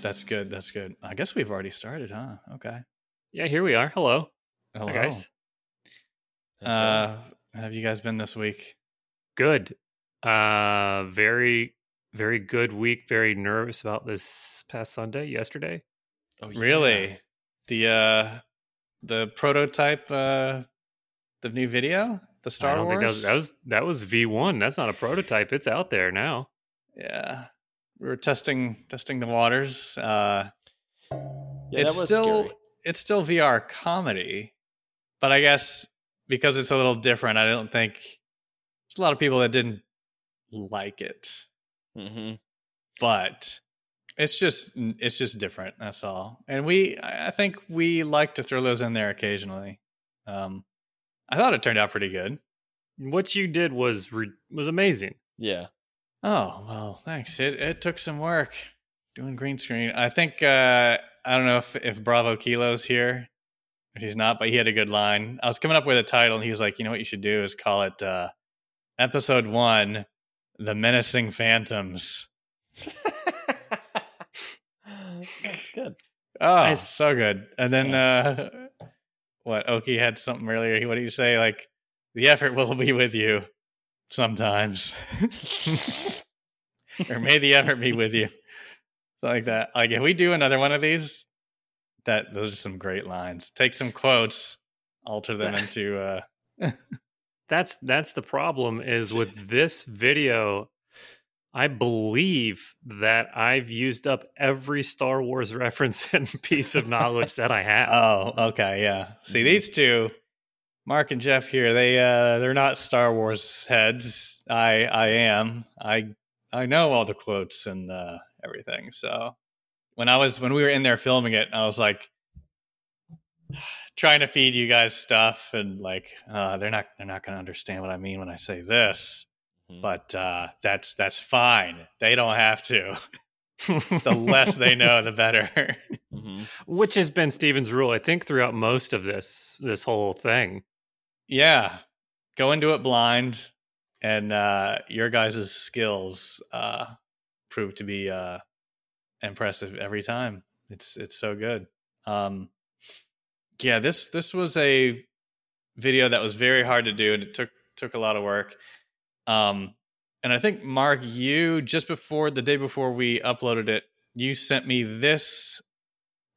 That's good. That's good. I guess we've already started, huh? Okay. Yeah, here we are. Hello. Hello. Hi, guys. Have you guys been this week? Good. Very, very good week. Very nervous about this past Sunday, yesterday. Oh, yeah. Really? The prototype, the new video, the Star Wars. That was V1. That's not a prototype. It's out there now. Yeah, we were testing the waters. It's still VR comedy, but I guess because it's a little different, I don't think there's a lot of people that didn't like it. Mm-hmm. But it's just different. That's all. And I think we like to throw those in there occasionally. I thought it turned out pretty good. What you did was amazing. Yeah. Oh, well, thanks. It took some work doing green screen. I think, I don't know if Bravo Kilo's here. He's not, but he had a good line. I was coming up with a title, and he was like, you know what you should do is call it Episode 1, The Menacing Phantoms. That's good. Oh, nice. So good. And then... Oki had something earlier. What did you say? Like, the effort will be with you sometimes. Or may the effort be with you. Something like that. Like, if we do another one of these, those are some great lines. Take some quotes, alter them into... That's the problem is with this video, I believe that I've used up every Star Wars reference and piece of knowledge that I have. Oh, okay, yeah. See, these two, Mark and Jeff here, they're not Star Wars heads. I am. I know all the quotes and everything. So when we were in there filming it, I was like trying to feed you guys stuff, and like they're not going to understand what I mean when I say this. But that's fine. They don't have to. The less they know, the better. Mm-hmm. Which has been Steven's rule, I think, throughout most of this whole thing. Yeah. Go into it blind, and your guys' skills prove to be impressive every time. It's so good. Yeah, this was a video that was very hard to do, and it took a lot of work. And I think, Mark, you just the day before we uploaded it, you sent me this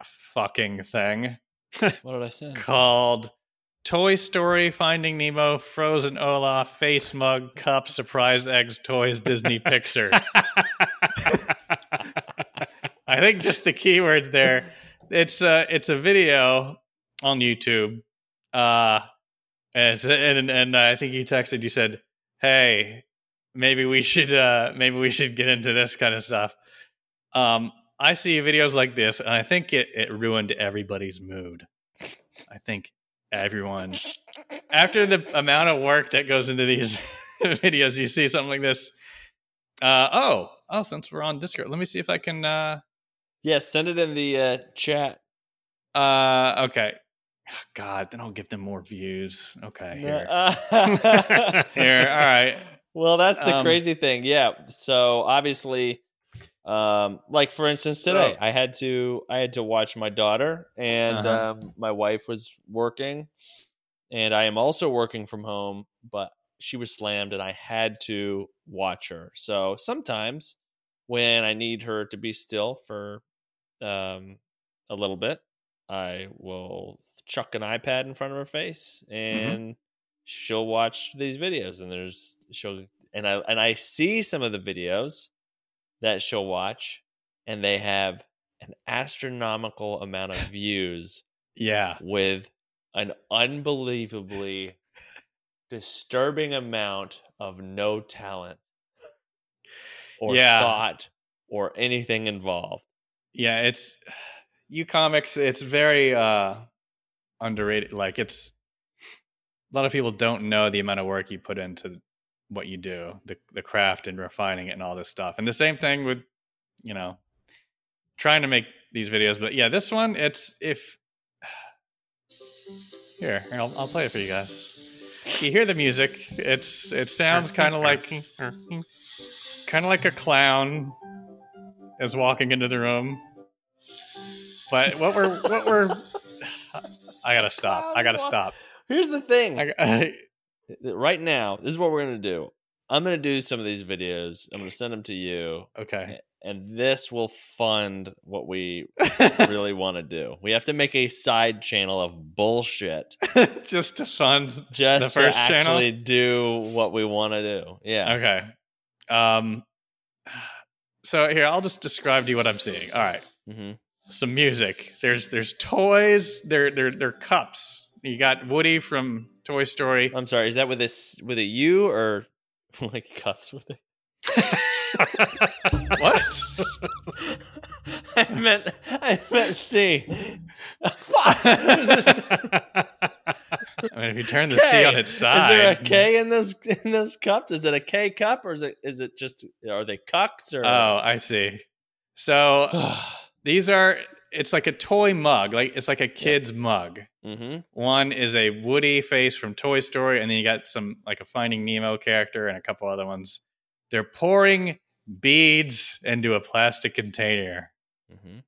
fucking thing. What did I send? Called Toy Story, Finding Nemo, Frozen Olaf, Face Mug, Cup, Surprise Eggs, Toys, Disney Pixar. I think just the keywords there. It's a video on YouTube. And I think you texted, you said, hey, maybe we should get into this kind of stuff. I see videos like this, and I think it ruined everybody's mood. I think everyone, after the amount of work that goes into these videos, you see something like this. Since we're on Discord, let me see if I can. Send it in the chat. Okay. God, then I'll give them more views. Okay, here. Here, all right. Well, that's the crazy thing. Yeah. So obviously, like for instance, today I had to watch my daughter, and my wife was working, and I am also working from home. But she was slammed, and I had to watch her. So sometimes when I need her to be still for a little bit, I will chuck an iPad in front of her face, and she'll watch these videos. And I see some of the videos that she'll watch, and they have an astronomical amount of views. Yeah, with an unbelievably disturbing amount of no talent or thought or anything involved. Yeah, it's. You comics, it's very underrated. Like, it's a lot of people don't know the amount of work you put into what you do, the craft and refining it and all this stuff. And the same thing with, trying to make these videos. But yeah, this one, I'll play it for you guys. You hear the music. It sounds kind of like kind of like a clown is walking into the room. But I gotta stop. Here's the thing. Right now, this is what we're gonna do. I'm gonna do some of these videos. I'm gonna send them to you. Okay. And this will fund what we really want to do. We have to make a side channel of bullshit just to fund the first channel. Actually, do what we want to do. Yeah. Okay. So here, I'll just describe to you what I'm seeing. All right. Mm-hmm. Some music. There's toys. They're cups. You got Woody from Toy Story. I'm sorry. Is that with a U or like cups with it? What? I meant C. I mean, if you turn the C on its side, is there a K in those cups? Is it a K cup, or is it just, are they cucks? Or oh, I see. So it's like a toy mug, like it's like a kid's mug. Mm-hmm. One is a Woody face from Toy Story, and then you got some like a Finding Nemo character and a couple other ones. They're pouring beads into a plastic container. Mm-hmm.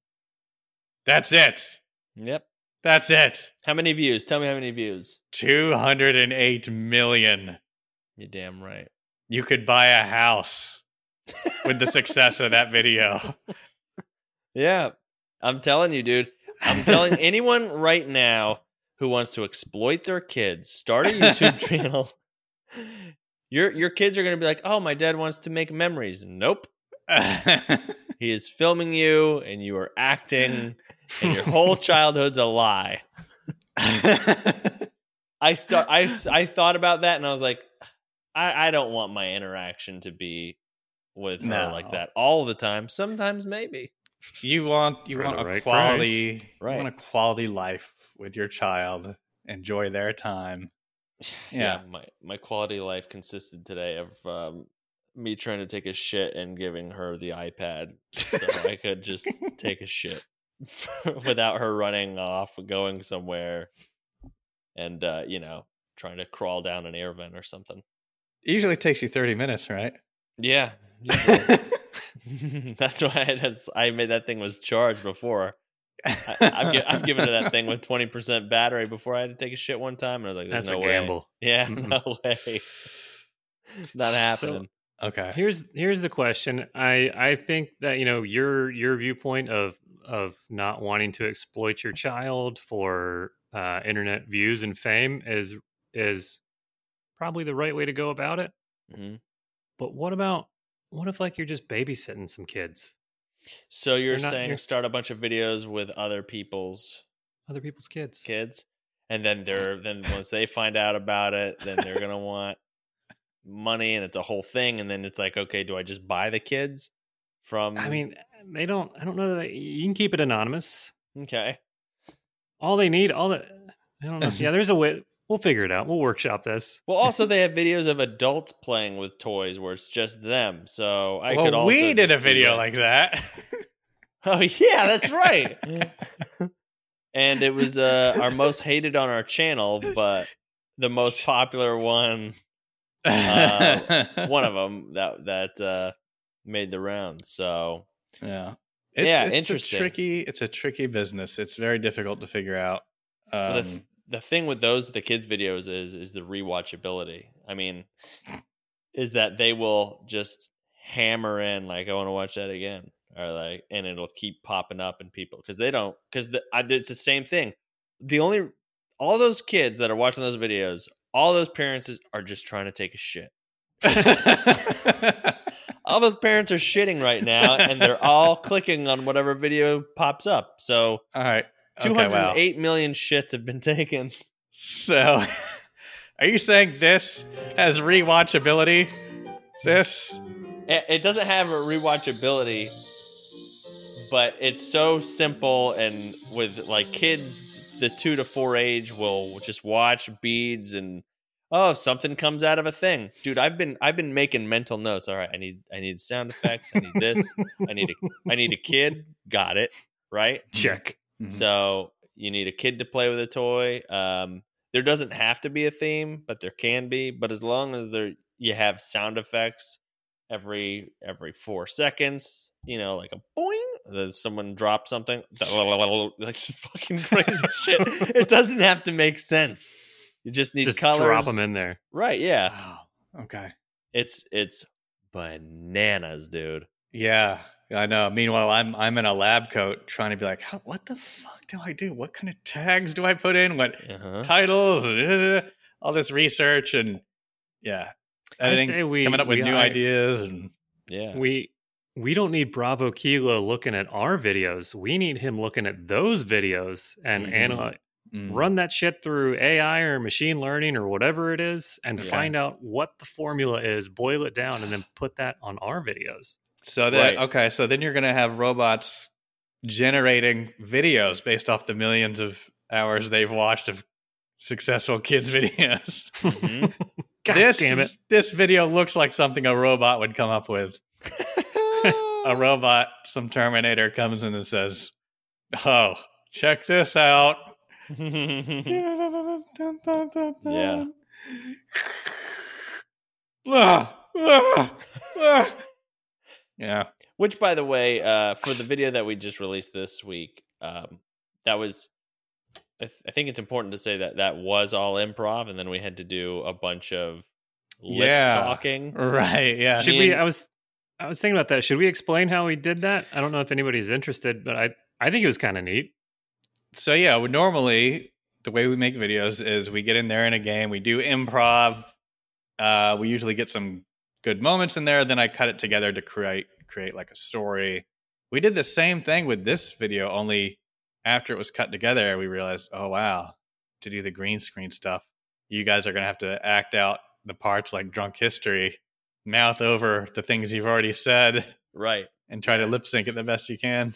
That's it. Yep. That's it. How many views? Tell me how many views. 208 million. You're damn right. You could buy a house with the success of that video. Yeah. I'm telling you, dude. I'm telling anyone right now who wants to exploit their kids, start a YouTube channel. Your kids are going to be like, oh, my dad wants to make memories. Nope. He is filming you, and you are acting, and your whole childhood's a lie. I thought about that, and I was like, I don't want my interaction to be with her like that all the time. Sometimes maybe. You want a quality life with your child. Enjoy their time. Yeah. My quality life consisted today of me trying to take a shit and giving her the iPad so I could just take a shit without her running off, going somewhere, and trying to crawl down an air vent or something. It usually takes you 30 minutes, right? Yeah. That's why I made that thing was charged before. I've given her that thing with 20% battery before. I had to take a shit one time, and I was like, "That's no gamble." Yeah, no way. Not happening. So, okay. Here's the question. I think that your viewpoint of not wanting to exploit your child for internet views and fame is probably the right way to go about it. Mm-hmm. But what if like you're just babysitting some kids? So you're saying start a bunch of videos with other people's kids, and then once they find out about it, then they're gonna want money, and it's a whole thing. And then it's like, okay, do I just buy the kids from? I mean, they don't. I don't know that you can keep it anonymous. Okay. I don't know. Yeah, there's a way. We'll figure it out. We'll workshop this. Well, also they have videos of adults playing with toys where it's just them. So I could also we did a video like that. Oh yeah, that's right. And it was our most hated on our channel, but the most popular one. One of them that made the round. So yeah, it's interesting. It's a tricky business. It's very difficult to figure out. The thing with the kids' videos is the rewatchability. I mean, is that they will just hammer in like, I want to watch that again, or like, and it'll keep popping up in people because it's the same thing. All those kids that are watching those videos, all those parents are just trying to take a shit. All those parents are shitting right now, and they're all clicking on whatever video pops up. So, all right. 208 million shits have been taken. So, are you saying this has rewatchability? It doesn't have a rewatchability, but it's so simple, and with like kids, the 2 to 4 age will just watch beads and something comes out of a thing. Dude, I've been making mental notes. All right, I need sound effects. I need this. I need a kid. Got it. Right? Check. Mm-hmm. So you need a kid to play with a toy. There doesn't have to be a theme, but there can be. But as long as you have sound effects every 4 seconds, you know, like a boing, someone drops something, like just fucking crazy shit. It doesn't have to make sense. You just need just colors. Drop them in there, right? Yeah. Wow. Okay. It's bananas, dude. Yeah, I know. Meanwhile, I'm in a lab coat trying to be like, what the fuck do I do? What kind of tags do I put in? What titles? All this research and yeah, editing, coming up with new ideas and yeah. We don't need Bravo Kilo looking at our videos. We need him looking at those videos and run that shit through AI or machine learning or whatever it is and find out what the formula is, boil it down, and then put that on our videos. So that okay, so then you're going to have robots generating videos based off the millions of hours they've watched of successful kids' videos. God damn it. This video looks like something a robot would come up with. A robot, some Terminator comes in and says, "Oh, check this out." Yeah. Yeah. Which, by the way, for the video that we just released this week, that was, I think it's important to say that that was all improv, and then we had to do a bunch of lip talking. Right. Yeah. Should we? I was thinking about that. Should we explain how we did that? I don't know if anybody's interested, but I think it was kind of neat. So yeah, normally the way we make videos is we get in there in a game, we do improv. We usually get some good moments in there. Then I cut it together to create like a story. We did the same thing with this video, only after it was cut together, we realized, oh wow, to do the green screen stuff, you guys are going to have to act out the parts like drunk history, mouth over the things you've already said, right, and try to lip sync it the best you can.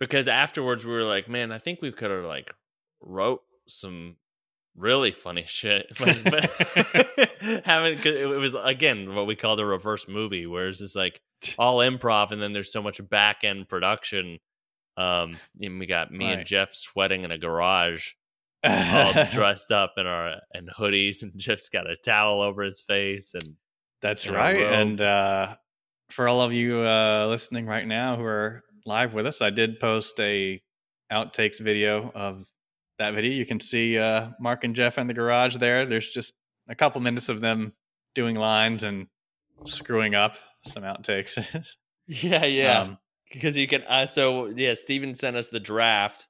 Because afterwards we were like, man, I think we could have like wrote some really funny shit, but haven't. It was again what we called a reverse movie, where it's just like all improv, and then there's so much back end production. And we got me and Jeff sweating in a garage, all dressed up in our hoodies, and Jeff's got a towel over his face, and that's right. And for all of you listening right now who are live with us, I did post a outtakes video of that video. You can see Mark and Jeff in the garage there. There's just a couple minutes of them doing lines and screwing up some outtakes. Yeah. Because you can. Steven sent us the draft,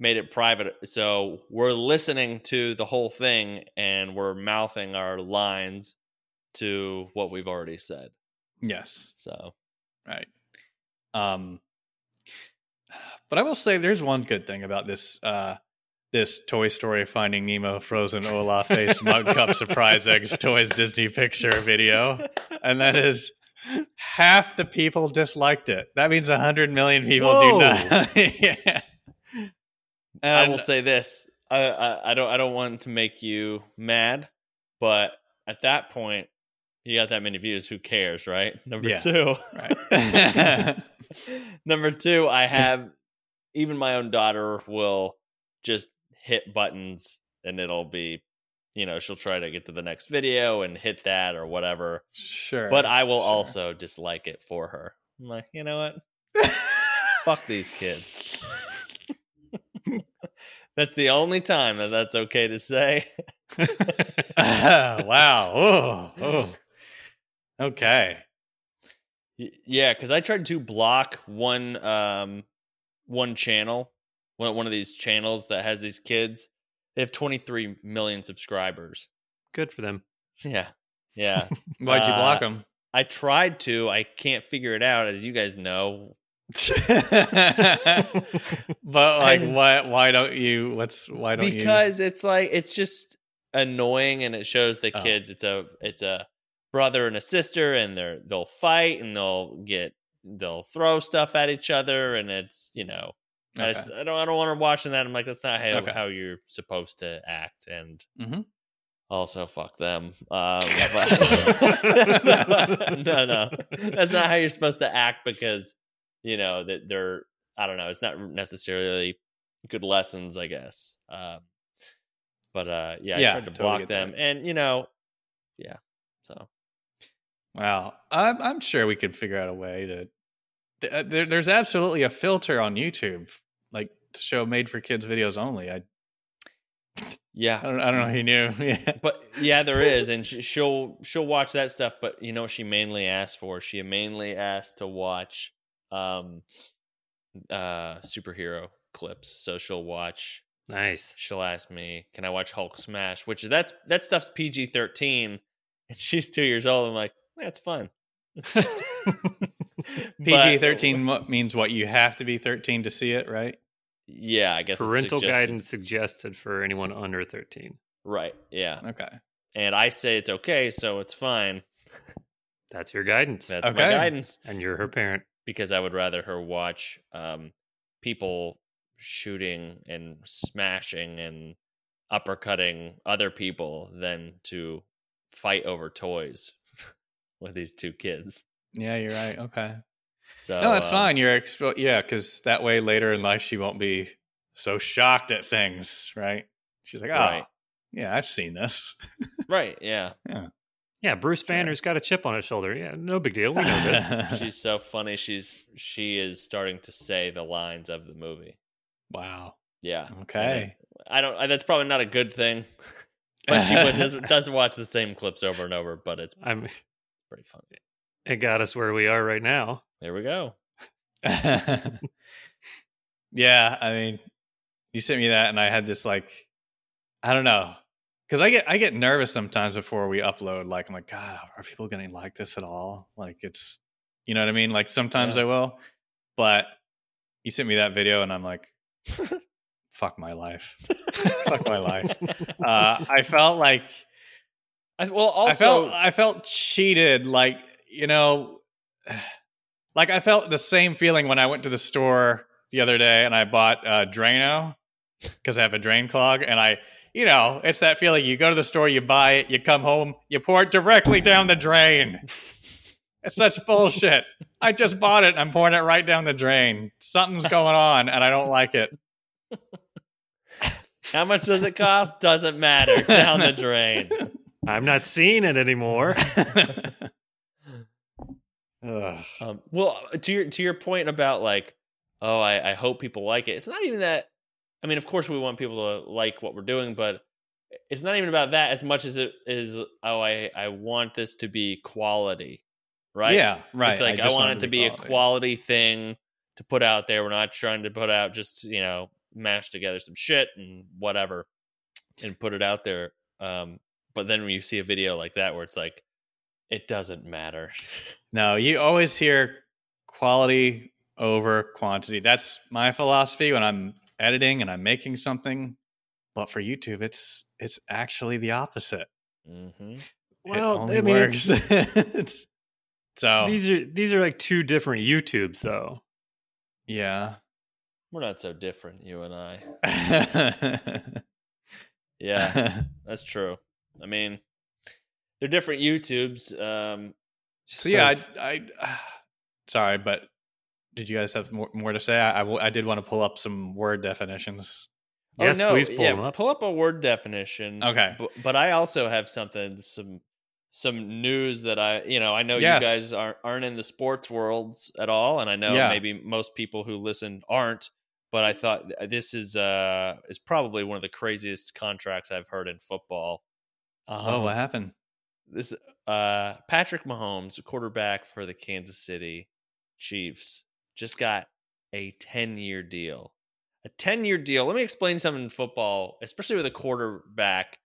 made it private. So we're listening to the whole thing and we're mouthing our lines to what we've already said. Yes. So, right. But I will say there's one good thing about this this Toy Story Finding Nemo Frozen Olaf Face Mug Cup Surprise Eggs Toys Disney Picture video, and that is half the people disliked it. That means 100 million people do not. Yeah. And I will say this: I don't want to make you mad, but at that point, you got that many views, who cares, right? Number two. Right. Number two, I have even my own daughter will just hit buttons and it'll be, you know, she'll try to get to the next video and hit that or whatever. Sure. But I will also dislike it for her. I'm like, you know what? Fuck these kids. That's the only time that that's okay to say. Wow. Oh. Okay. Yeah, because I tried to block one channel, one of these channels that has these kids. They have 23 million subscribers. Good for them. Yeah. Why'd you block them? I tried to. I can't figure it out, as you guys know. But like, why don't you? Because it's like, it's just annoying, and it shows the kids. It's a brother and a sister, and they'll fight, and they'll throw stuff at each other, and it's, you know, okay. I don't want her watching that. I'm like, that's not how you're supposed to act, and also fuck them. No, that's not how you're supposed to act, because you know that they're, I don't know, it's not necessarily good lessons, I guess. But I tried to block them, and you know, yeah. So Well, I'm sure we could figure out a way to. There's absolutely a filter on YouTube, like to show made for kids videos only. Yeah, I don't know. He knew, yeah. But yeah, there is, and she'll watch that stuff. But you know what she mainly asked for? She mainly asked to watch superhero clips. So she'll watch. Nice. She'll ask me, "Can I watch Hulk smash?" Which that stuff's PG-13, and she's 2 years old. I'm like, that's fun. PG-13 means what? You have to be 13 to see it, right? Yeah, I guess parental guidance suggested for anyone under 13. Right. Yeah. Okay. And I say it's okay, so it's fine. That's your guidance. That's okay. My guidance. And you're her parent, because I would rather her watch people shooting and smashing and uppercutting other people than to fight over toys with these two kids. Yeah, you're right. Okay. So, no, that's fine. You're because that way later in life she won't be so shocked at things, right? She's like, oh, right. Yeah, I've seen this. Right? Yeah. Yeah. Yeah. Bruce Banner's got a chip on his shoulder. Yeah, no big deal. We know this. She's so funny. She is starting to say the lines of the movie. Wow. Yeah. Okay. That's probably not a good thing. But she does watch the same clips over and over. But it's pretty funny. It got us where we are right now. There we go. Yeah, I mean, you sent me that, and I had this, like, I don't know, because I get nervous sometimes before we upload. Like, I'm like, God, are people going to like this at all? Like, it's, you know what I mean? Like, sometimes I will, but you sent me that video, and I'm like, fuck my life, fuck my life. I felt like, I felt cheated, like, you know. Like, I felt the same feeling when I went to the store the other day and I bought Drano, because I have a drain clog. And I, you know, it's that feeling. You go to the store, you buy it, you come home, you pour it directly down the drain. It's such bullshit. I just bought it. And I'm pouring it right down the drain. Something's going on and I don't like it. How much does it cost? Doesn't matter. Down the drain. I'm not seeing it anymore. Well, to your point about, like, oh, I hope people like it. It's not even that. I mean, of course we want people to like what we're doing, but it's not even about that as much as it is, oh, I want this to be quality, right? Yeah, right. It's like, I want it to be a quality thing to put out there. We're not trying to put out just, you know, mash together some shit and whatever and put it out there. But then when you see a video like that where it's like, it doesn't matter. No, you always hear quality over quantity. That's my philosophy when I'm editing and I'm making something. But for YouTube, it's actually the opposite. Mm-hmm. Well, I mean, works. It's so these are like two different YouTubes, though. Yeah, we're not so different, you and I. Yeah, that's true. I mean, they're different YouTubes. So yeah, I sorry, but did you guys have more to say? I did want to pull up some word definitions. Yes, oh, no, please pull them up. Pull up a word definition. Okay, but I also have some news that I know you guys aren't in the sports worlds at all, and I know maybe most people who listen aren't. But I thought this is probably one of the craziest contracts I've heard in football. What happened? This Patrick Mahomes, quarterback for the Kansas City Chiefs, just got a 10-year deal. A 10-year deal. Let me explain something in football, especially with a quarterback.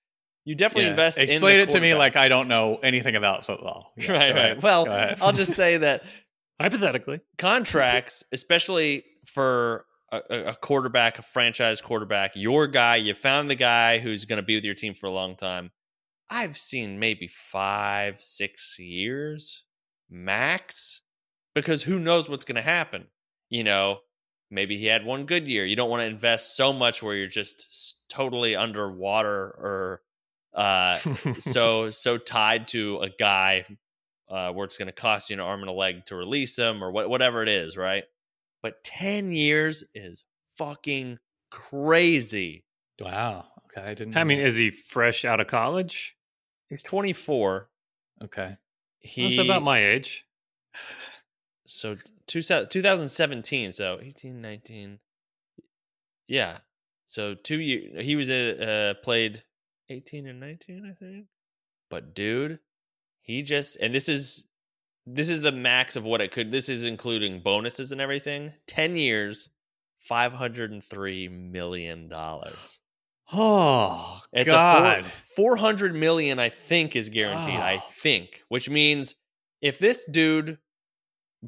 You definitely invest in the quarterback. Explain it to me like I don't know anything about football. Yeah, right. Well, I'll just say that hypothetically, contracts, especially for a quarterback, a franchise quarterback, your guy, you found the guy who's going to be with your team for a long time. I've seen maybe 5-6 years max, because who knows what's going to happen? You know, maybe he had one good year. You don't want to invest so much where you're just totally underwater or so tied to a guy where it's going to cost you an arm and a leg to release him or whatever it is, right? But 10 years is fucking crazy. Wow. Okay, I didn't know. Is he fresh out of college? He's 24. Okay. That's about my age. So 2017, so 18, 19. Yeah. So 2 years. He was played 18 and 19, I think. But dude, he just, and this is the max of what it could. This is including bonuses and everything. 10 years, $503 million. Oh, it's God. $400 million, I think, is guaranteed. Oh. I think. Which means if this dude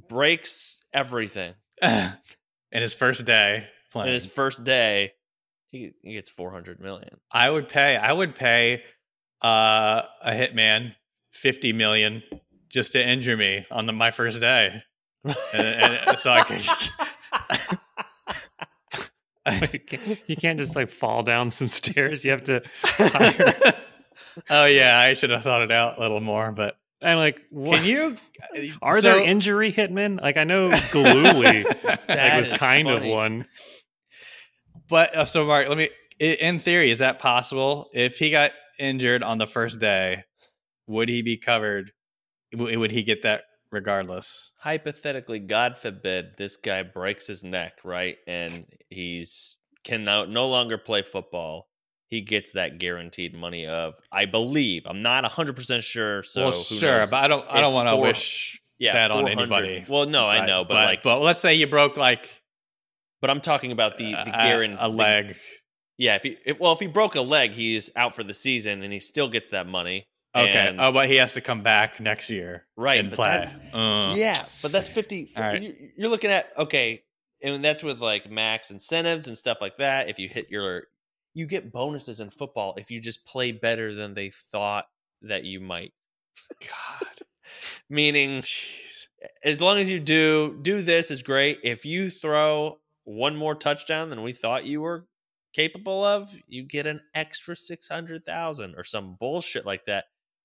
breaks everything. In his first day. Playing. In his first day, he gets $400 million. I would pay a hitman $50 million just to injure me on my first day. and so I could... You can't just like fall down some stairs. You have to. Oh yeah, I should have thought it out a little more. But I'm like, what? Can you? Are there injury hitmen? Like I know Galooly was kind funny. Of one. But so Mark, let me. In theory, is that possible? If he got injured on the first day, would he be covered? Would he get that? Regardless, hypothetically, God forbid this guy breaks his neck, right, and he's can now no longer play football. He gets that guaranteed money of, I believe, I'm not 100% sure. So well, sure, knows? But I don't want to wish that on anybody. Well, no, I know, but let's say you broke like, but I'm talking about the guarantee a leg. If he broke a leg, he's out for the season, and he still gets that money. Okay. And, but he has to come back next year, right? And play. Yeah, but that's 50. Right. You're looking at okay, and that's with like max incentives and stuff like that. If you hit you get bonuses in football if you just play better than they thought that you might. God, meaning, geez. As long as you do this is great. If you throw one more touchdown than we thought you were capable of, you get an extra 600,000 or some bullshit like that.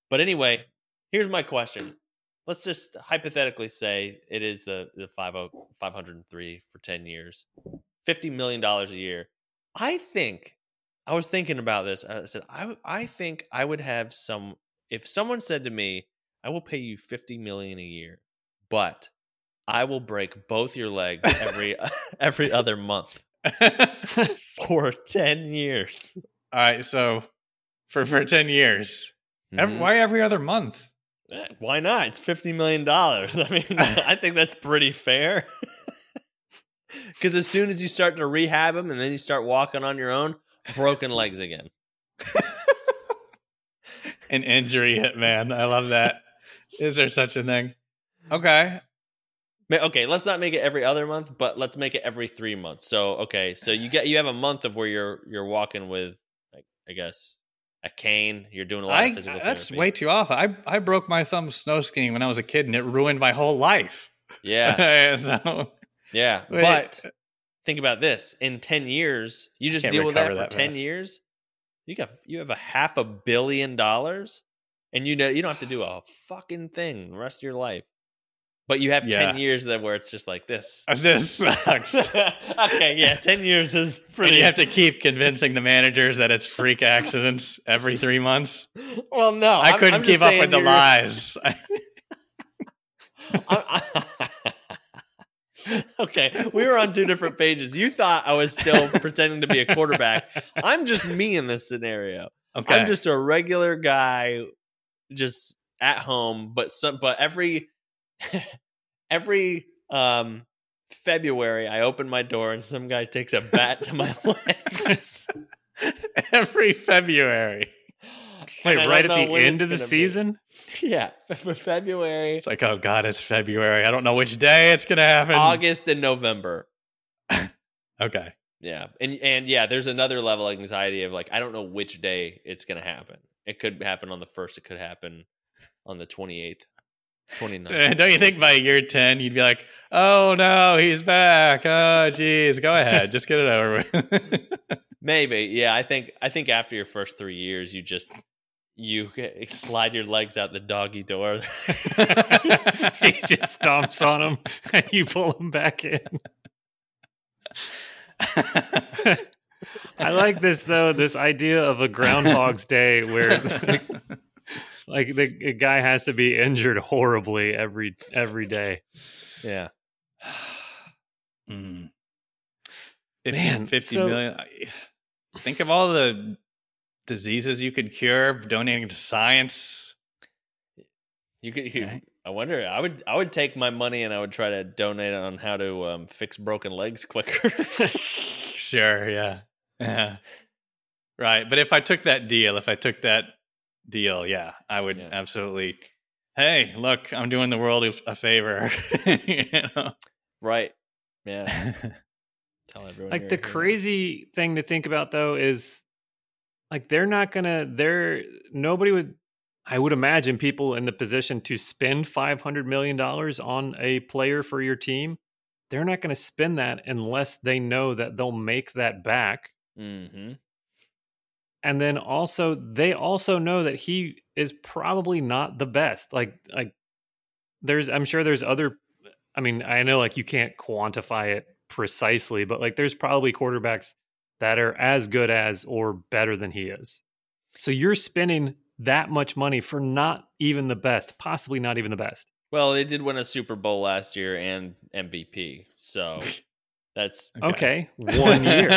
But anyway, here's my question. Let's just hypothetically say it is the 503 for 10 years, $50 million a year. I think, I was thinking about this. I said, I think I would have some, if someone said to me, I will pay you $50 million a year, but I will break both your legs every other month for 10 years. All right. So for 10 years. Why every other month? Why not? It's $50 million. I mean, I think that's pretty fair. Because as soon as you start to rehab them and then you start walking on your own, broken legs again. An injury hit, man. I love that. Is there such a thing? Okay, let's not make it every other month, but let's make it every 3 months. So, okay, so you have a month of where you're walking with, like, I guess, a cane. You're doing a lot of physical therapy. That's way too often. I broke my thumb snow skiing when I was a kid, and it ruined my whole life. Yeah. So, yeah. But think about this: in 10 years, you just deal with that for 10 years. You have $500 million, and you know you don't have to do a fucking thing the rest of your life. But you have 10 years then where it's just like this. This sucks. Okay, yeah, 10 years is pretty. And you have to keep convincing the managers that it's freak accidents every 3 months. Well, no, I couldn't keep up with the lies. Okay, we were on two different pages. You thought I was still pretending to be a quarterback. I'm just me in this scenario. Okay, I'm just a regular guy, just at home. But every. Every February, I open my door and some guy takes a bat to my legs. Every February. Wait, right at the end of the season? Be. Yeah, for February. It's like, oh God, it's February. I don't know which day it's going to happen. August and November. Okay. Yeah, and yeah, there's another level of anxiety of like, I don't know which day it's going to happen. It could happen on the 1st. It could happen on the 28th. 29. Don't you think by year 10 you'd be like, oh no, he's back, oh geez, go ahead, just get it over with. Maybe. Yeah, I think after your first 3 years you slide your legs out the doggy door. He just stomps on them and you pull them back in. I like this idea of a Groundhog's Day where Like the guy has to be injured horribly every day. Yeah. $50 million. Think of all the diseases you could cure donating to science. Right? I wonder. I would take my money and I would try to donate on how to fix broken legs quicker. Sure. Yeah. Right. But if I took that deal, yeah, I would absolutely. Hey, look, I'm doing the world a favor. You know? Right. Yeah. Tell everyone. Like the crazy thing to think about though is like I would imagine people in the position to spend $500 million on a player for your team, they're not going to spend that unless they know that they'll make that back. Mm-hmm. And then also, they also know that he is probably not the best. Like I'm sure there's other, I mean, I know like you can't quantify it precisely, but like there's probably quarterbacks that are as good as or better than he is. So you're spending that much money for not even the best, possibly not even the best. Well, they did win a Super Bowl last year and MVP, so that's okay. 1 year.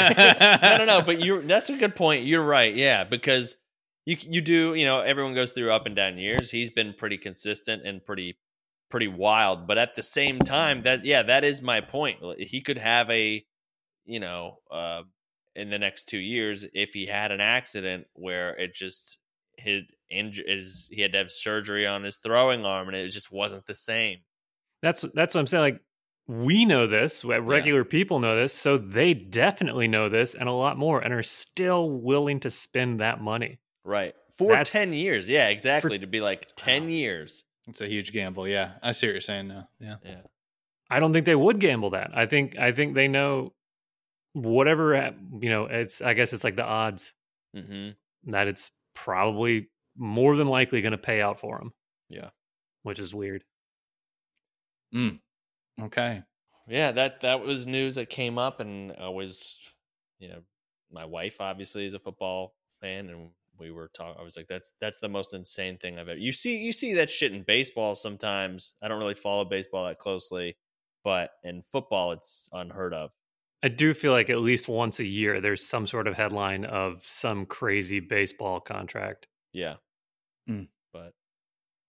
No, but that's a good point. You're right, yeah, because you do, you know, everyone goes through up and down years. He's been pretty consistent and pretty wild, but at the same time, that is my point. He could have a, you know, in the next 2 years, if he had an accident where it just he had to have surgery on his throwing arm, and it just wasn't the same. That's what I'm saying. Like we know this, regular people know this, so they definitely know this and a lot more, and are still willing to spend that money. Right for 10 years, yeah, exactly. To be like 10 years, it's a huge gamble. Yeah, I see what you're saying now. Yeah. I don't think they would gamble that. I think they know whatever, you know. It's I guess it's like the odds that it's probably more than likely going to pay out for him. Yeah. Which is weird. Okay. Yeah, that was news that came up, and I was, you know, my wife obviously is a football fan, and we were talking. I was like, that's the most insane thing I've ever. You see that shit in baseball sometimes. I don't really follow baseball that closely, but in football it's unheard of. I do feel like at least once a year there's some sort of headline of some crazy baseball contract. Yeah. But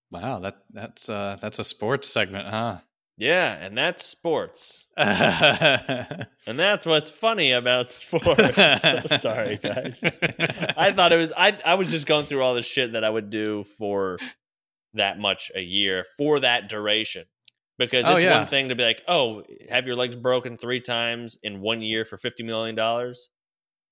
wow, that's a sports segment, huh? Yeah, and that's sports. And that's what's funny about sports. Sorry, guys. I thought it was I was just going through all the shit that I would do for that much a year for that duration. Because it's one thing to be like, oh, have your legs broken 3 times in 1 year for $50 million.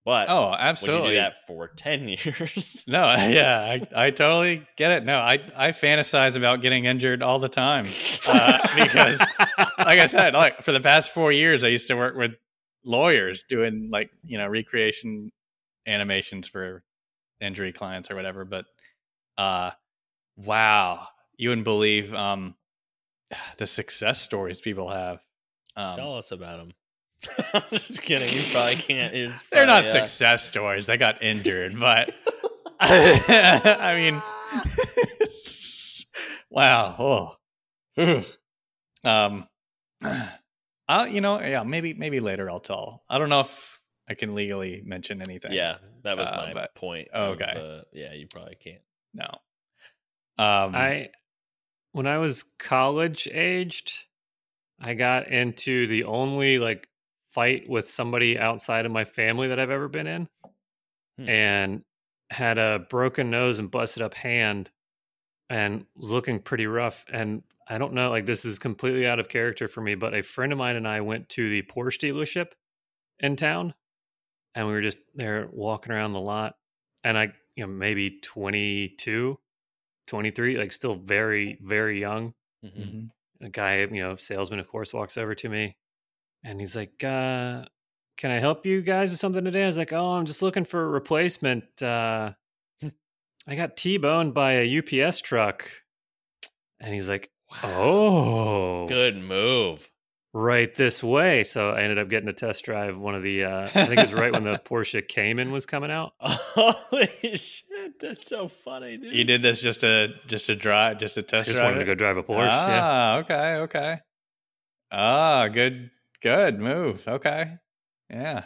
But absolutely. Would you do that for 10 years? No, yeah, I totally get it. No, I fantasize about getting injured all the time. Because, like I said, like for the past 4 years, I used to work with lawyers doing like, you know, recreation animations for injury clients or whatever. But wow, you wouldn't believe the success stories people have. Tell us about them. I'm just kidding. You probably can't. They're not success stories. They got injured, but I mean, wow. Oh. I'll, you know, yeah, maybe later I'll tell. I don't know if I can legally mention anything. Yeah, that was my point. Okay. You probably can't. No. When I was college aged, I got into the only like fight with somebody outside of my family that I've ever been in, and had a broken nose and busted up hand and was looking pretty rough. And I don't know, like this is completely out of character for me, but a friend of mine and I went to the Porsche dealership in town, and we were just there walking around the lot, and I, you know, maybe 22, 23, like still very, very young. A guy, you know, salesman, of course, walks over to me and he's like, can I help you guys with something today? I was like, oh, I'm just looking for a replacement. I got T-boned by a UPS truck. And he's like, oh, good move. right this way. So I ended up getting to test drive one of the, I think it was right when the Porsche Cayman was coming out. Holy shit. That's so funny, dude. You did this just to test drive? Just wanted to go drive a Porsche. Ah, yeah. Okay. Ah, good move. Okay. Yeah.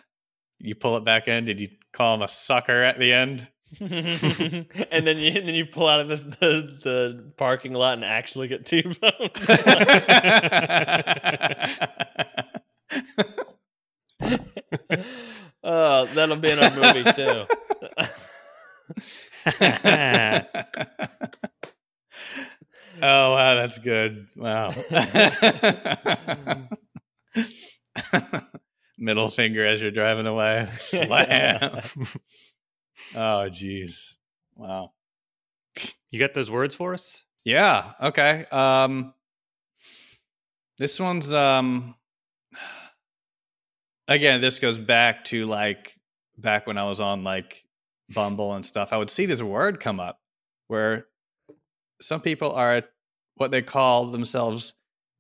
You pull it back in. Did you call him a sucker at the end? and then you pull out of the parking lot and actually get T-boned. Oh, that'll be in our movie too. Oh wow, that's good. Wow. Middle finger as you're driving away. Slam. Oh, geez. Wow. You got those words for us? Yeah. Okay. This one's, again, this goes back to back when I was on Bumble and stuff, I would see this word come up where some people are what they call themselves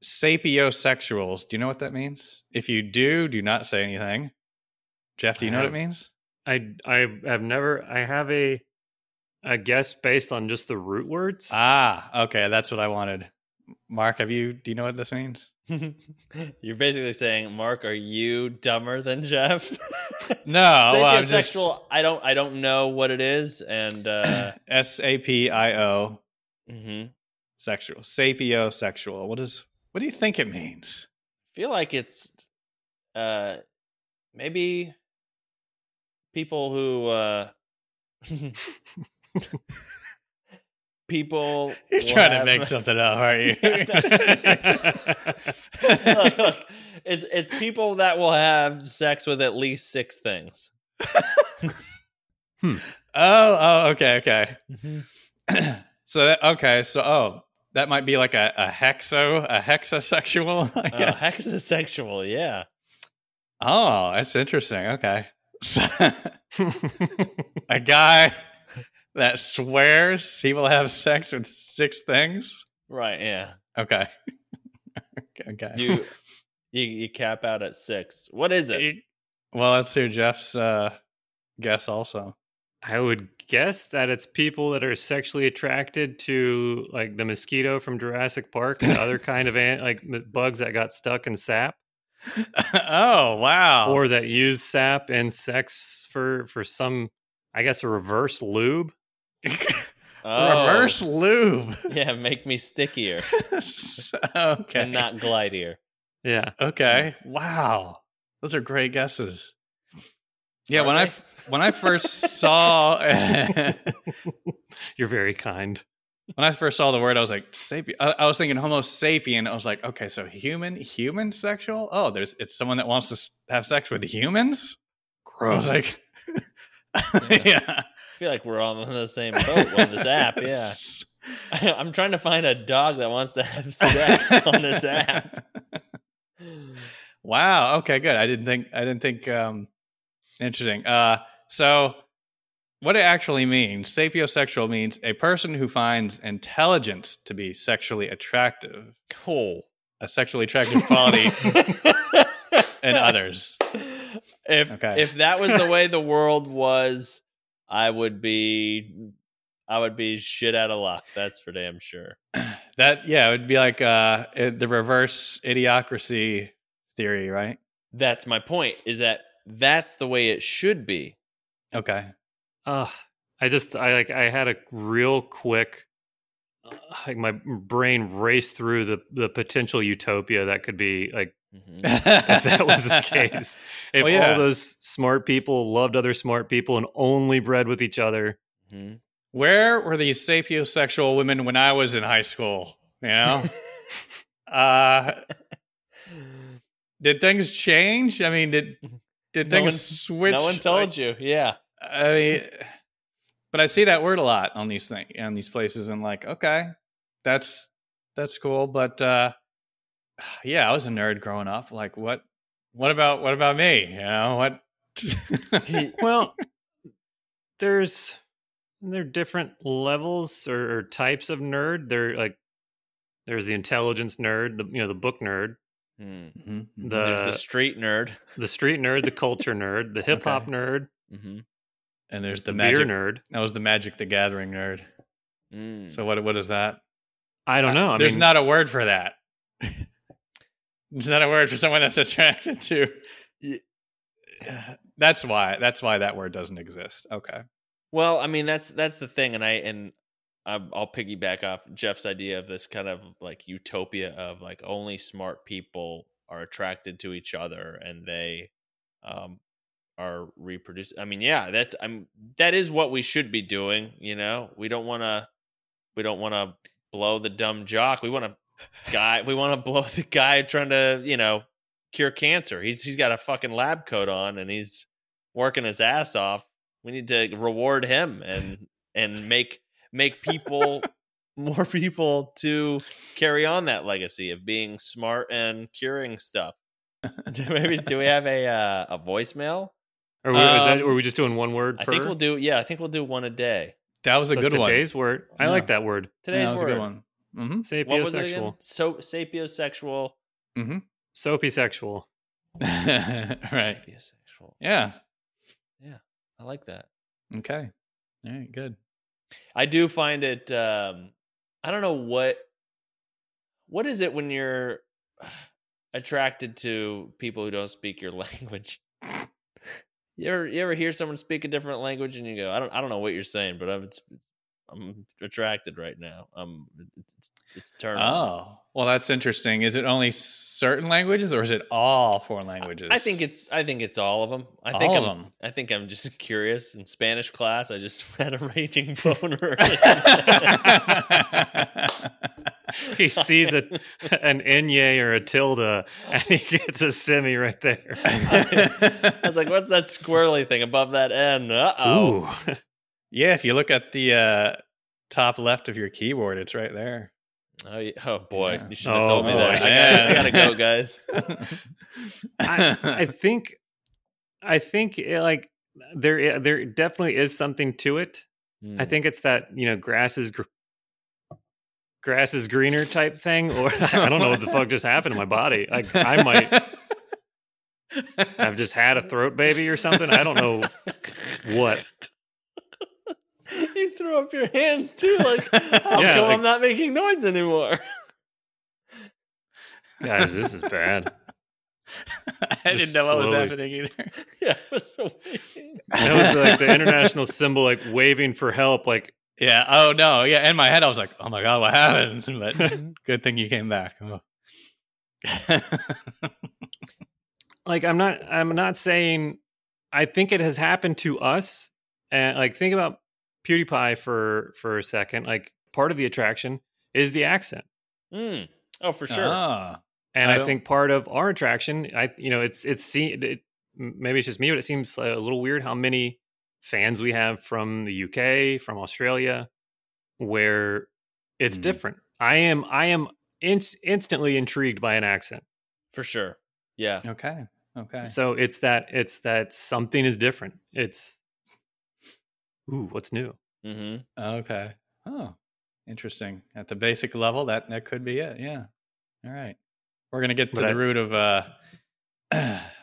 sapiosexuals. Do you know what that means? If you do not say anything. Jeff, do you know what it means? I have a guess based on just the root words. Ah, okay. That's what I wanted. Mark, do you know what this means? You're basically saying, Mark, are you dumber than Jeff? No. Sapiosexual, I don't know what it is. And SAPIO sexual. Sapiosexual. What do you think it means? I feel like it's maybe people who people you're trying to make something up, aren't you? Look, it's people that will have sex with at least six things. Okay. Mm-hmm. That might be like a hexasexual. A hexasexual, yeah. Oh, that's interesting. Okay. A guy that swears he will have sex with six things, right? Yeah. Okay. You cap out at six. What is it? Well, let's hear Jeff's guess. Also, I would guess that it's people that are sexually attracted to like the mosquito from Jurassic Park and other kind of bugs that got stuck in sap. Oh wow! Or that use sap and sex for some, I guess, a reverse lube. Reverse lube. Yeah, make me stickier. Okay, and not glidier. Yeah. Okay. Wow, those are great guesses. Yeah. When I first saw, you're very kind. When I first saw the word, I was like, sapien. I was thinking Homo sapien. I was like, okay, so human sexual? Oh, it's someone that wants to have sex with humans? Gross. I was like, yeah. I feel like we're all on the same boat on this app, yeah. I'm trying to find a dog that wants to have sex on this app. Wow. Okay, good. I didn't think interesting. So what it actually means, sapiosexual means a person who finds intelligence to be sexually attractive. Cool. A sexually attractive quality in others. If that was the way the world was, I would be shit out of luck. That's for damn sure. It would be like the reverse idiocracy theory, right? That's my point, is that's the way it should be. Okay. I had a real quick, my brain raced through the potential utopia that could be if that was the case. If all those smart people loved other smart people and only bred with each other. Mm-hmm. Where were these sapiosexual women when I was in high school? You know, did things change? I mean, did things switch? No one told you. Yeah. I mean, but I see that word a lot on these things, on these places, and okay, that's cool. But I was a nerd growing up. What about me? You know what? Well, there are different levels or types of nerd. There's the intelligence nerd, the book nerd, Mm-hmm. There's the street nerd. The street nerd, the culture nerd, the hip-hop nerd. Mm-hmm. And there's the magic nerd. That was the Magic the Gathering nerd. Mm. So what is that? I don't know. There's not a word for that. There's not a word for someone that's attracted to... That's why that word doesn't exist. Okay. Well, I mean, that's the thing. I'll piggyback off Jeff's idea of this kind of like utopia of like only smart people are attracted to each other and they are reproducing. I mean, yeah, that is what we should be doing. You know, we don't want to blow the dumb jock. We want to blow the guy trying to, you know, cure cancer. He's got a fucking lab coat on and he's working his ass off. We need to reward him and make people more people to carry on that legacy of being smart and curing stuff. Maybe do we have a voicemail? Are we just doing one word? I think we'll do one a day. That was a good one. Today's word. I like that word. Today's word. A good one. Mm-hmm. Sapiosexual. So sapiosexual. Mm-hmm. Soapy sexual. Right. Sapiosexual. Yeah. Yeah. I like that. Okay. All right. Good. I do find it, I don't know what is it when you're attracted to people who don't speak your language? You ever hear someone speak a different language and you go, I don't know what you're saying, but I'm attracted right now. It's turning. Oh, well, that's interesting. Is it only certain languages or is it all foreign languages? I think it's all of them. I think I'm just curious. In Spanish class, I just had a raging boner. He sees an enye or a tilde and he gets a semi right there. I was like, what's that squirrely thing above that N? Uh-oh. Ooh. Yeah, if you look at the top left of your keyboard, it's right there. Oh boy, yeah. You should have told me that. Yeah. I gotta go, guys. I think it, like there definitely is something to it. Mm. I think it's that, you know, grass is greener type thing, or I don't know what the fuck just happened to my body. Like I might. I've just had a throat baby or something. I don't know what. You throw up your hands too, like, how come I'm not making noise anymore? Guys, this is bad. I didn't know what was happening either. Yeah, it was so weird. That was like the international symbol, like waving for help, like. Yeah. Oh no. Yeah. In my head, I was like, "Oh my god, what happened?" But good thing you came back. Oh. Like I'm not saying. I think it has happened to us, and like think about PewDiePie for a second. Like part of the attraction is the accent. Mm. Oh, for sure. And I think part of our attraction, it maybe it's just me, but it seems a little weird how many fans we have from the UK, from Australia, where it's different. I am instantly intrigued by an accent. For sure. Yeah. Okay. So it's that something is different. It's ooh, what's new? Mm-hmm. Okay. Oh, interesting. At the basic level, that could be it. Yeah. All right. We're going to get to the root of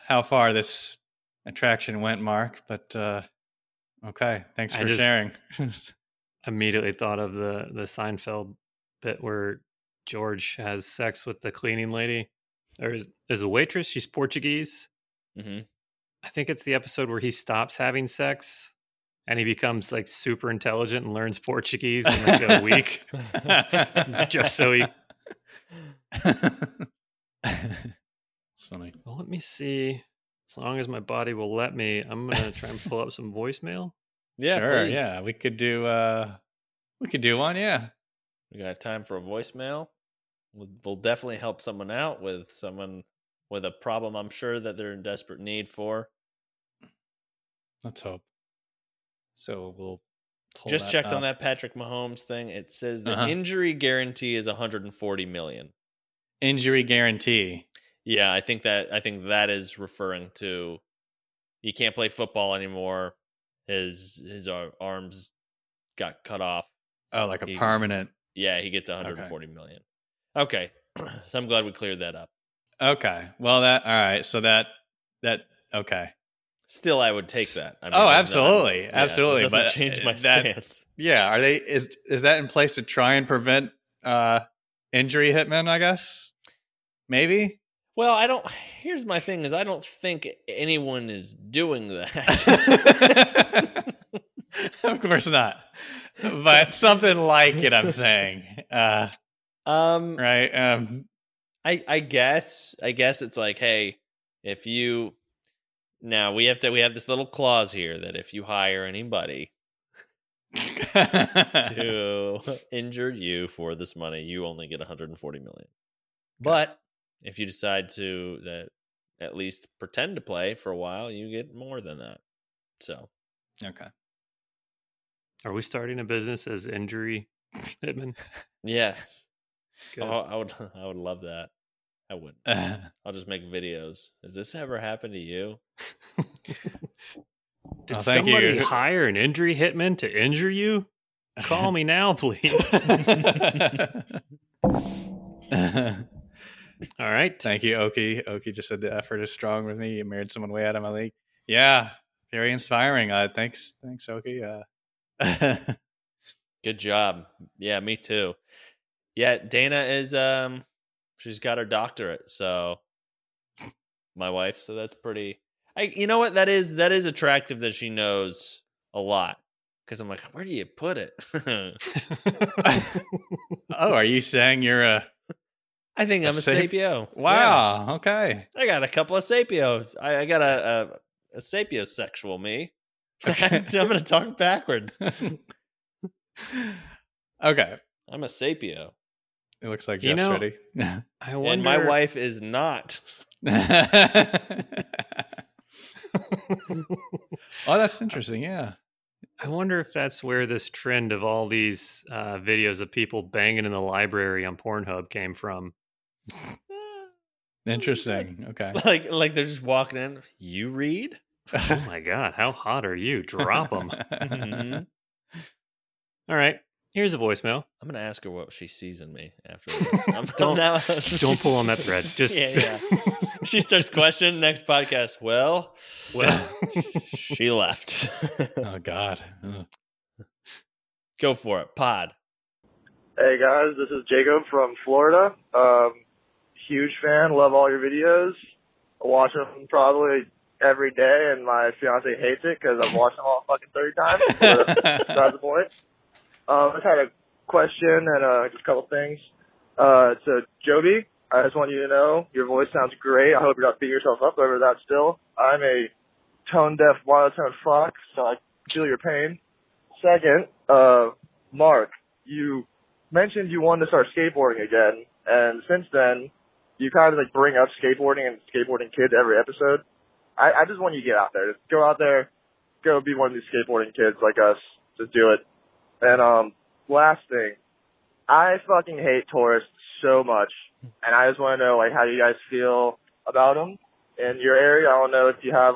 how far this attraction went, Mark. But okay. Thanks for sharing. Immediately thought of the Seinfeld bit where George has sex with the cleaning lady. Or is a waitress. She's Portuguese. Mm-hmm. I think it's the episode where he stops having sex. And he becomes like super intelligent and learns Portuguese in like a week, just so he. It's funny. Well, let me see. As long as my body will let me, I'm gonna try and pull up some voicemail. Yeah, sure. Please. Yeah, we could do one. Yeah, we got time for a voicemail. We'll definitely help someone out with a problem. I'm sure that they're in desperate need for. Let's hope. So we'll just checked on that Patrick Mahomes thing. It says the injury guarantee is $140 million. Injury guarantee. Yeah, I think that is referring to he can't play football anymore. His arms got cut off. Oh, like a permanent. Yeah, he gets $140 million. Okay, so I'm glad we cleared that up. Okay. Well, all right. So that, okay. Still, I would take that. I mean, absolutely. Absolutely. It doesn't change my stance. Yeah. Are they, is that in place to try and prevent injury hitmen, I guess? Maybe. Well, here's my thing is I don't think anyone is doing that. Of course not. But something like it, I'm saying. Right. I guess it's like, hey, if you now we have this little clause here that if you hire anybody to injure you for this money, you only get $140 million. But if you decide to at least pretend to play for a while, you get more than that. So, okay. Are we starting a business as injury hitman? Yes. Good. Oh, I would love that. I would. I'll just make videos. Has this ever happened to you? Did somebody hire an injury hitman to injure you? Call me now, please. All right. Thank you, Oki. Oki just said the effort is strong with me. You married someone way out of my league. Yeah. Very inspiring. Thanks, Oki. Good job. Yeah, me too. Yeah, Dana is she's got her doctorate, so my wife, so that's pretty you know what, that is attractive that she knows a lot. Because I'm like, where do you put it? Oh, are you saying you're I think I'm a sapio. Wow, yeah. Okay. I got a couple of sapios. I got a sapiosexual me. Okay. I'm going to talk backwards. Okay. I'm a sapio. It looks like Jeff's ready. I wonder... And my wife is not. Oh, that's interesting. Yeah. I wonder if that's where this trend of all these videos of people banging in the library on Pornhub came from. Interesting. Okay. Like they're just walking in. You read? Oh my God. How hot are you? Drop them. Mm-hmm. All right. Here's a voicemail. I'm going to ask her what she sees in me after this. Don't pull on that thread. Just yeah. She starts questioning next podcast. Well, she left. Oh, God. Ugh. Go for it. Pod. Hey, guys. This is Jacob from Florida. Huge fan. Love all your videos. I watch them probably every day, and my fiance hates it because I've watched them all fucking 30 times. That's the point. I just had a question and just a couple things. So, Joby, I just want you to know your voice sounds great. I hope you're not beating yourself up over that still. I'm a tone-deaf, monotone fox, so I feel your pain. Second, Mark, you mentioned you wanted to start skateboarding again, and since then, you kind of bring up skateboarding and skateboarding kids every episode. I just want you to get out there. Just go out there, go be one of these skateboarding kids like us. Just do it. And last thing, I fucking hate tourists so much, and I just want to know how you guys feel about them in your area. I don't know if you have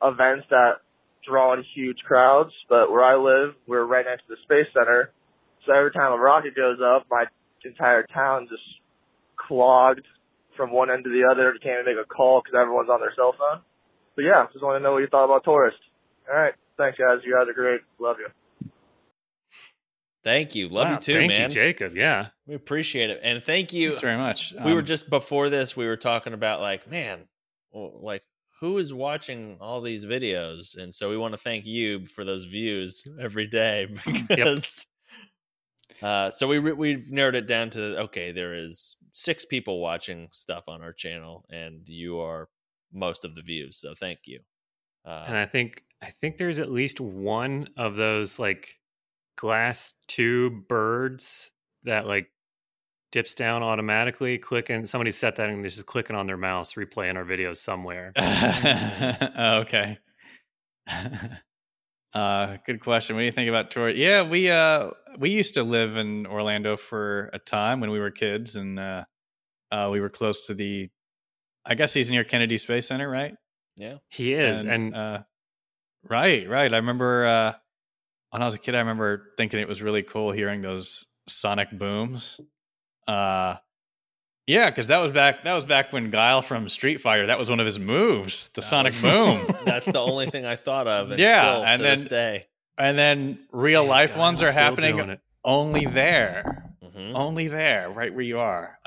events that draw in huge crowds, but where I live, we're right next to the Space Center, so every time a rocket goes up, my entire town just clogged from one end to the other. You can't even make a call because everyone's on their cell phone. But yeah, just want to know what you thought about tourists. All right, thanks guys. You guys are great. Love you. Thank you. Love you too, man. Thank you, Jacob. Yeah. We appreciate it. And thank you. Thanks very much. We were just before this, we were talking about who is watching all these videos? And so we want to thank you for those views every day. Because, so we've narrowed it down to, okay, there is 6 people watching stuff on our channel and you are most of the views. So thank you. And I think there's at least one of those glass tube birds that dips down automatically, clicking. Somebody set that and they're just clicking on their mouse, replaying our videos somewhere. Okay. Good question. What do you think about tour? Yeah, we used to live in Orlando for a time when we were kids, and we were close to the. I guess he's near Kennedy Space Center, right? Yeah, he is, and right. I remember. When I was a kid, I remember thinking it was really cool hearing those sonic booms. Yeah, because that was back when Guile from Street Fighter, that was one of his moves, the Sonic Boom. That's the only thing I thought of. And yeah, still, and to then this day. And then real life ones are happening only there, right where you are.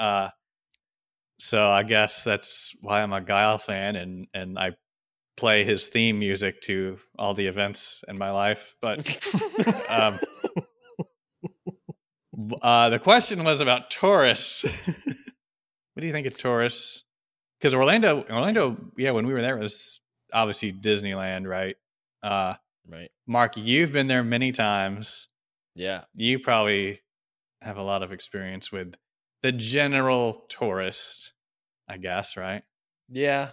So I guess that's why I'm a Guile fan, and I play his theme music to all the events in my life. But the question was about tourists. What do you think of tourists? Because Orlando, yeah, when we were there, it was obviously Disneyland, right? Right. Mark, you've been there many times. Yeah. You probably have a lot of experience with the general tourist, I guess, right? Yeah,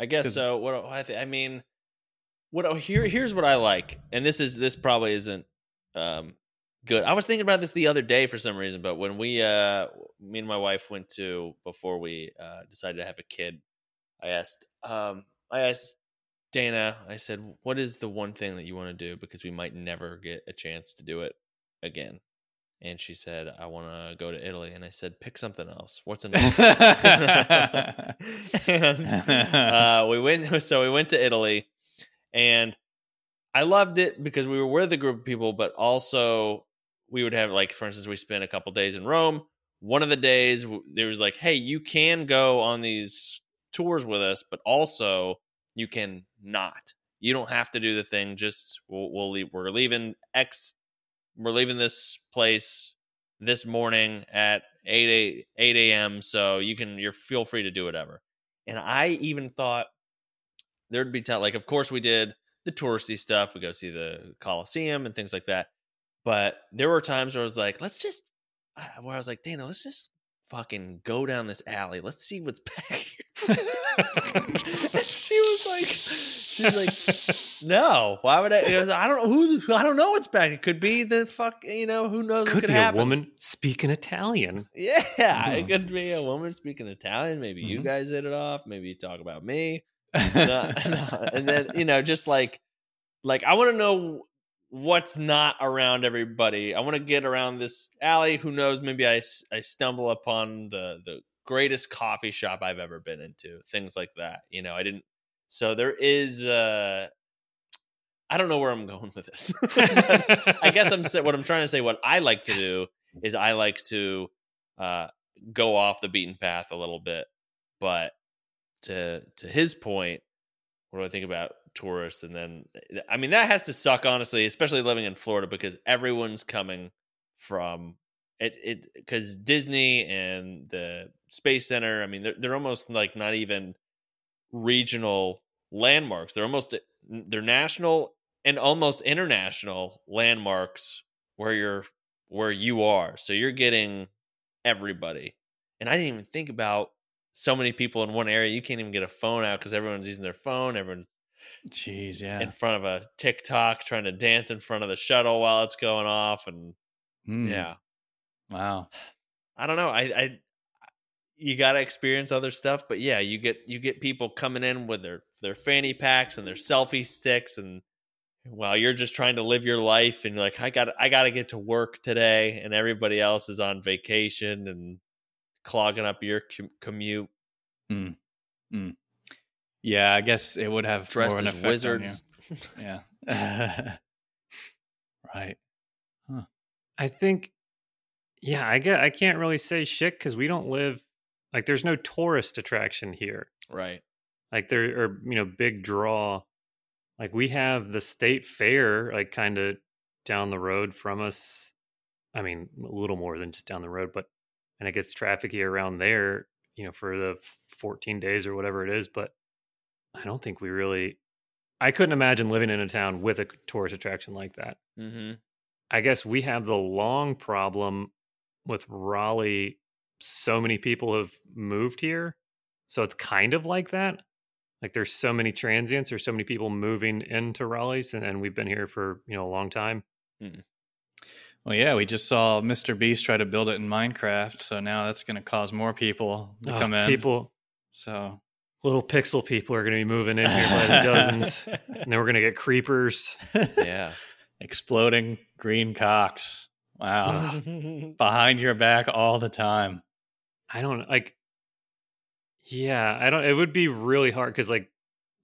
I guess so. Here's what I like, and this probably isn't good. I was thinking about this the other day for some reason, but when we, me and my wife went to, before we decided to have a kid, I asked Dana, I said, what is the one thing that you want to do? Because we might never get a chance to do it again. And she said, I want to go to Italy. And I said, pick something else. What's another? We went to Italy, and I loved it because we were with a group of people, but also we would have, like, for instance, we spent a couple days in Rome. One of the days there was like, hey, you can go on these tours with us, but also you can not. You don't have to do the thing. Just we'll leave. We're leaving this place this morning at 8 a.m. So you're feel free to do whatever. And I even thought there'd be like, of course we did the touristy stuff. We go see the Coliseum and things like that. But there were times where I was like, Dana, let's just fucking go down this alley. Let's see what's back here. And she's like, no, why would I? I don't know what's back. It could be the fuck, who knows what could happen. Could be a woman speaking Italian. Yeah, It could be a woman speaking Italian. Maybe you guys hit it off. Maybe you talk about me. And then, just like I want to know what's not around everybody. I want to get around this alley. Who knows? Maybe I stumble upon the greatest coffee shop I've ever been into. Things like that. I didn't. So there is, I don't know where I'm going with this. I guess what I'm trying to say, what I like to do is I like to go off the beaten path a little bit. But to his point, what do I think about tourists? And then, I mean, that has to suck, honestly, especially living in Florida, because everyone's coming from it because Disney and the Space Center, I mean, they're almost like not even regional landmarks. They're national and almost international landmarks where you are. So you're getting everybody. And I didn't even think about so many people in one area. You can't even get a phone out because everyone's using their phone. Everyone's in front of a TikTok trying to dance in front of the shuttle while it's going off. And yeah. Wow. I don't know. You got to experience other stuff, but yeah, you get people coming in with their fanny packs and their selfie sticks, and while you're just trying to live your life, and you're like, I got to get to work today, and everybody else is on vacation and clogging up your commute. Mm. Mm. Yeah, I guess it would have dressed more as wizards. Yeah, right. Huh. I think. Yeah, I can't really say shit because we don't live. Like, there's no tourist attraction here. Right. Like, there are, big draw. Like, we have the state fair, like, kind of down the road from us. I mean, a little more than just down the road, but, and it gets trafficky around there, for the 14 days or whatever it is. But I don't think I couldn't imagine living in a town with a tourist attraction like that. Mm-hmm. I guess we have the long problem with Raleigh. So many people have moved here, so it's kind of like that. Like, there's so many transients, there's so many people moving into Raleigh, and we've been here for a long time. Well, yeah, we just saw MrBeast try to build it in Minecraft, so now that's going to cause more people to come in. People, so little pixel people are going to be moving in here by the dozens, and then we're going to get creepers. Yeah, exploding green cocks. Wow, behind your back all the time. I don't like. Yeah, I don't. It would be really hard because, like,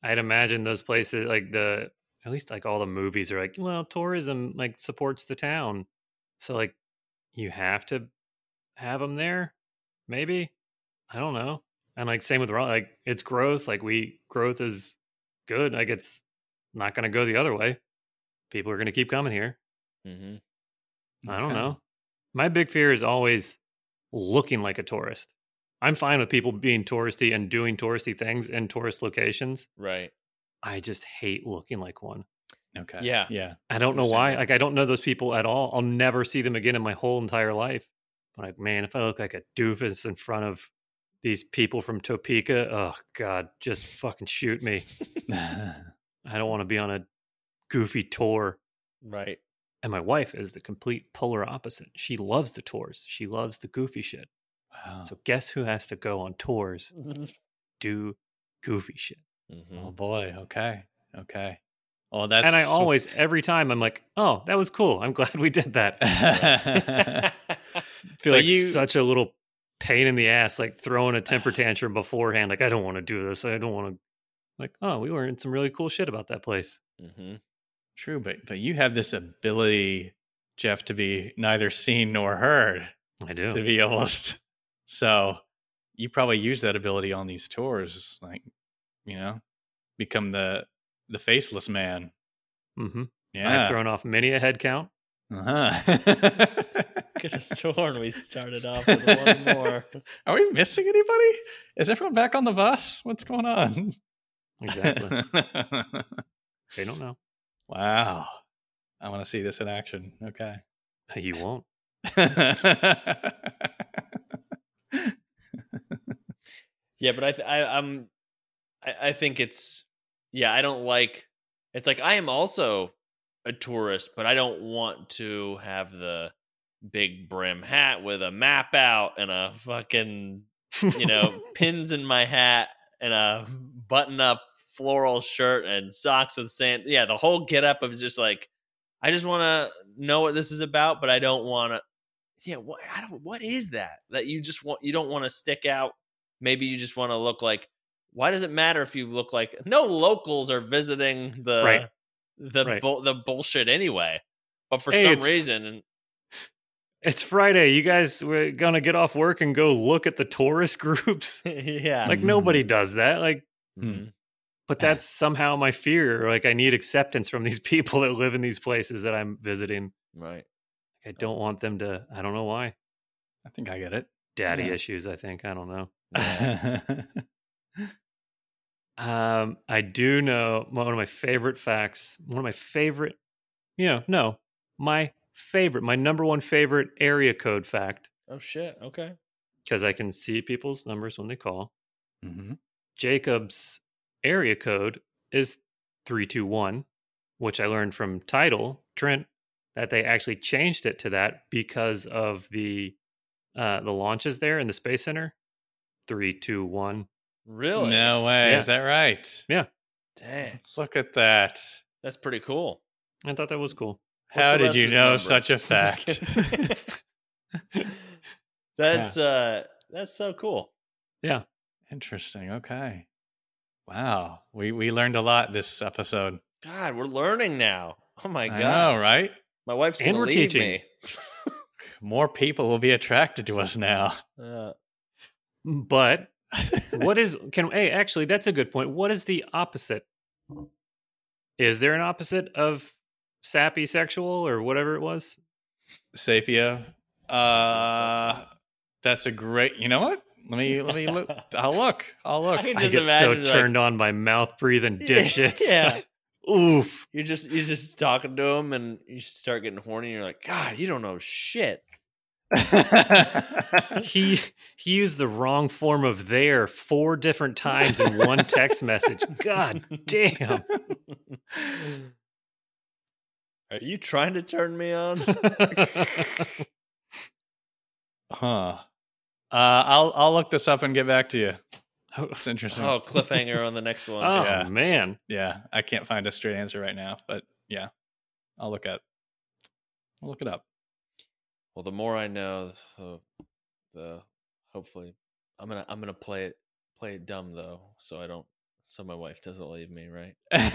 I'd imagine those places, like the at least like all the movies are like, well, tourism like supports the town, so like you have to have them there. Maybe, I don't know. And like same with Raleigh, like it's growth. Like growth is good. Like it's not going to go the other way. People are going to keep coming here. Mm-hmm. I don't know. My big fear is always looking like a tourist. I'm fine with people being touristy and doing touristy things in tourist locations. Right. I just hate looking like one. Okay. Yeah. Yeah. I don't know why. Like, I don't know those people at all. I'll never see them again in my whole entire life. But like, man, if I look like a doofus in front of these people from Topeka, oh God, just fucking shoot me. I don't want to be on a goofy tour. Right. And my wife is the complete polar opposite. She loves the tours. She loves the goofy shit. Wow. So guess who has to go on tours? Do goofy shit. Mm-hmm. Oh boy. Okay. Okay. Oh, that's. And I always, every time I'm like, oh, that was cool. I'm glad we did that. Feel but like you... such a little pain in the ass, like throwing a temper tantrum beforehand. Like, I don't want to do this. I don't want to. Like, oh, we learned some really cool shit about that place. Mm-hmm. True. But you have this ability, Jeff, to be neither seen nor heard. I do. To be almost. So you probably use that ability on these tours, like, you know, become the faceless man. Mm-hmm. Yeah. I've thrown off many a head count. Uh-huh. Could have sworn we started off with one more. Are we missing anybody? Is everyone back on the bus? What's going on? Exactly. They don't know. Wow. I want to see this in action. Okay. You won't. Yeah, but I think it's, yeah, I don't like, it's like I am also a tourist, but I don't want to have the big brim hat with a map out and a fucking, you know, pins in my hat and a button up floral shirt and socks with sand. Yeah, the whole get up of just like, I just want to know what this is about, but I don't want to. Yeah, what is that? That you just want? You don't want to stick out. Maybe you just want to look like. Why does it matter if you look like? No locals are visiting the right. The bullshit anyway. But for some reason, it's Friday. You guys were gonna get off work and go look at the tourist groups. Yeah, like nobody does that. Like, but that's somehow my fear. Like, I need acceptance from these people that live in these places that I'm visiting. Right. I don't want them to. I don't know why. I think I get it. Daddy issues. I think. I don't know. Yeah. I do know one of my favorite facts. One of my favorite. My favorite. My number one favorite area code fact. Oh shit! Okay. Because I can see people's numbers when they call. Mm-hmm. Jacob's area code is 321, which I learned from Tidal, Trent. That they actually changed it to that because of the launches there in the Space Center. 3, 2, 1. Really? No way. Yeah. Is that right? Yeah. Dang. Look at that. That's pretty cool. I thought that was cool. How did you know such a fact? That's so cool. Yeah. Interesting. Okay. Wow. We learned a lot this episode. God, we're learning now. Oh my God. I know, right? My wife's going to leave me. More people will be attracted to us now. But what is... Hey, actually, that's a good point. What is the opposite? Is there an opposite of sappy sexual or whatever it was? Sapio. That's a great... You know what? Let me look. I'll look. I get so turned on by mouth breathing dipshits. Yeah. Oof! You're just talking to him, and you start getting horny. And you're like, God, you don't know shit. He used the wrong form of there 4 different times in one text message. God damn! Are you trying to turn me on? I'll look this up and get back to you. It's interesting. Oh, cliffhanger on the next one. Oh, yeah. Man. Yeah, I can't find a straight answer right now, but yeah, I'll look it up. Well, the more I know, the hopefully I'm gonna play it play it dumb though, so I don't. So my wife doesn't leave me, right? Because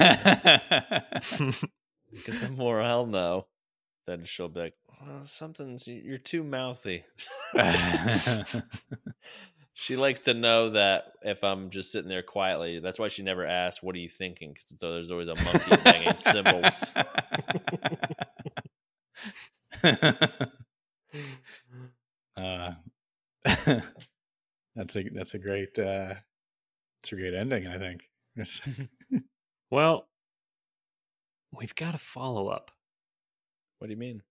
the more I'll know, then she'll be like, oh, "Something's you're too mouthy." She likes to know that if I'm just sitting there quietly. That's why she never asks, "What are you thinking?" Because so there's always a monkey banging cymbals. That's a great ending, I think. Well, we've got a follow-up. What do you mean?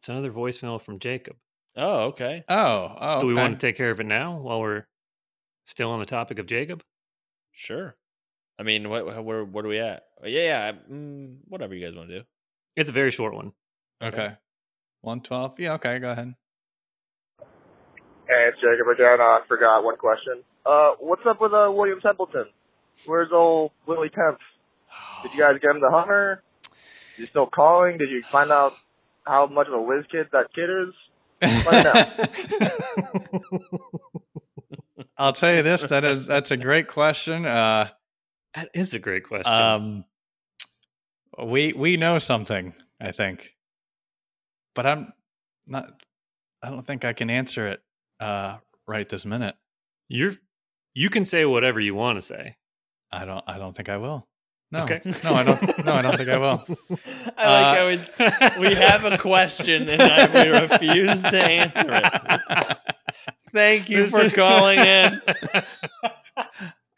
It's another voicemail from Jacob. Oh, okay. Oh, do we want to take care of it now while we're still on the topic of Jacob? Sure. I mean, what are we at? Yeah, whatever you guys want to do. It's a very short one. Okay. 112. Yeah, okay, go ahead. Hey, it's Jacob again. I forgot one question. What's up with William Templeton? Where's old Willie Temp? Did you guys get him the Hummer? Is he still calling? Did you find out how much of a whiz kid that kid is? Find out. I'll tell you this. That's a great question. That is a great question. We know something, I think, but I don't think I can answer it right this minute. You can say whatever you want to say. I don't think I will. No. Okay. No, I don't think I will. I like how we have a question and we refuse to answer it. Thank you for calling in.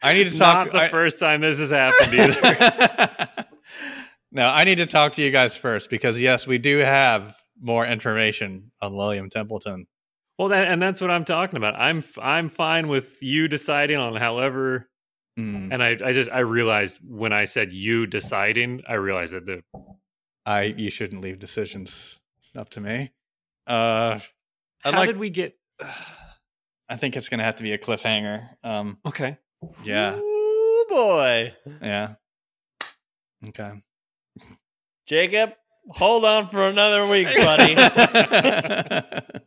I need to talk. Not the first time this has happened either. No, I need to talk to you guys first because yes, we do have more information on William Templeton. Well, that's what I'm talking about. I'm fine with you deciding on however, and I realized when I said you deciding, I realized that you shouldn't leave decisions up to me. How did we get? I think it's going to have to be a cliffhanger. Okay. Yeah. Ooh, boy. Yeah. Okay. Jacob, hold on for another week, buddy.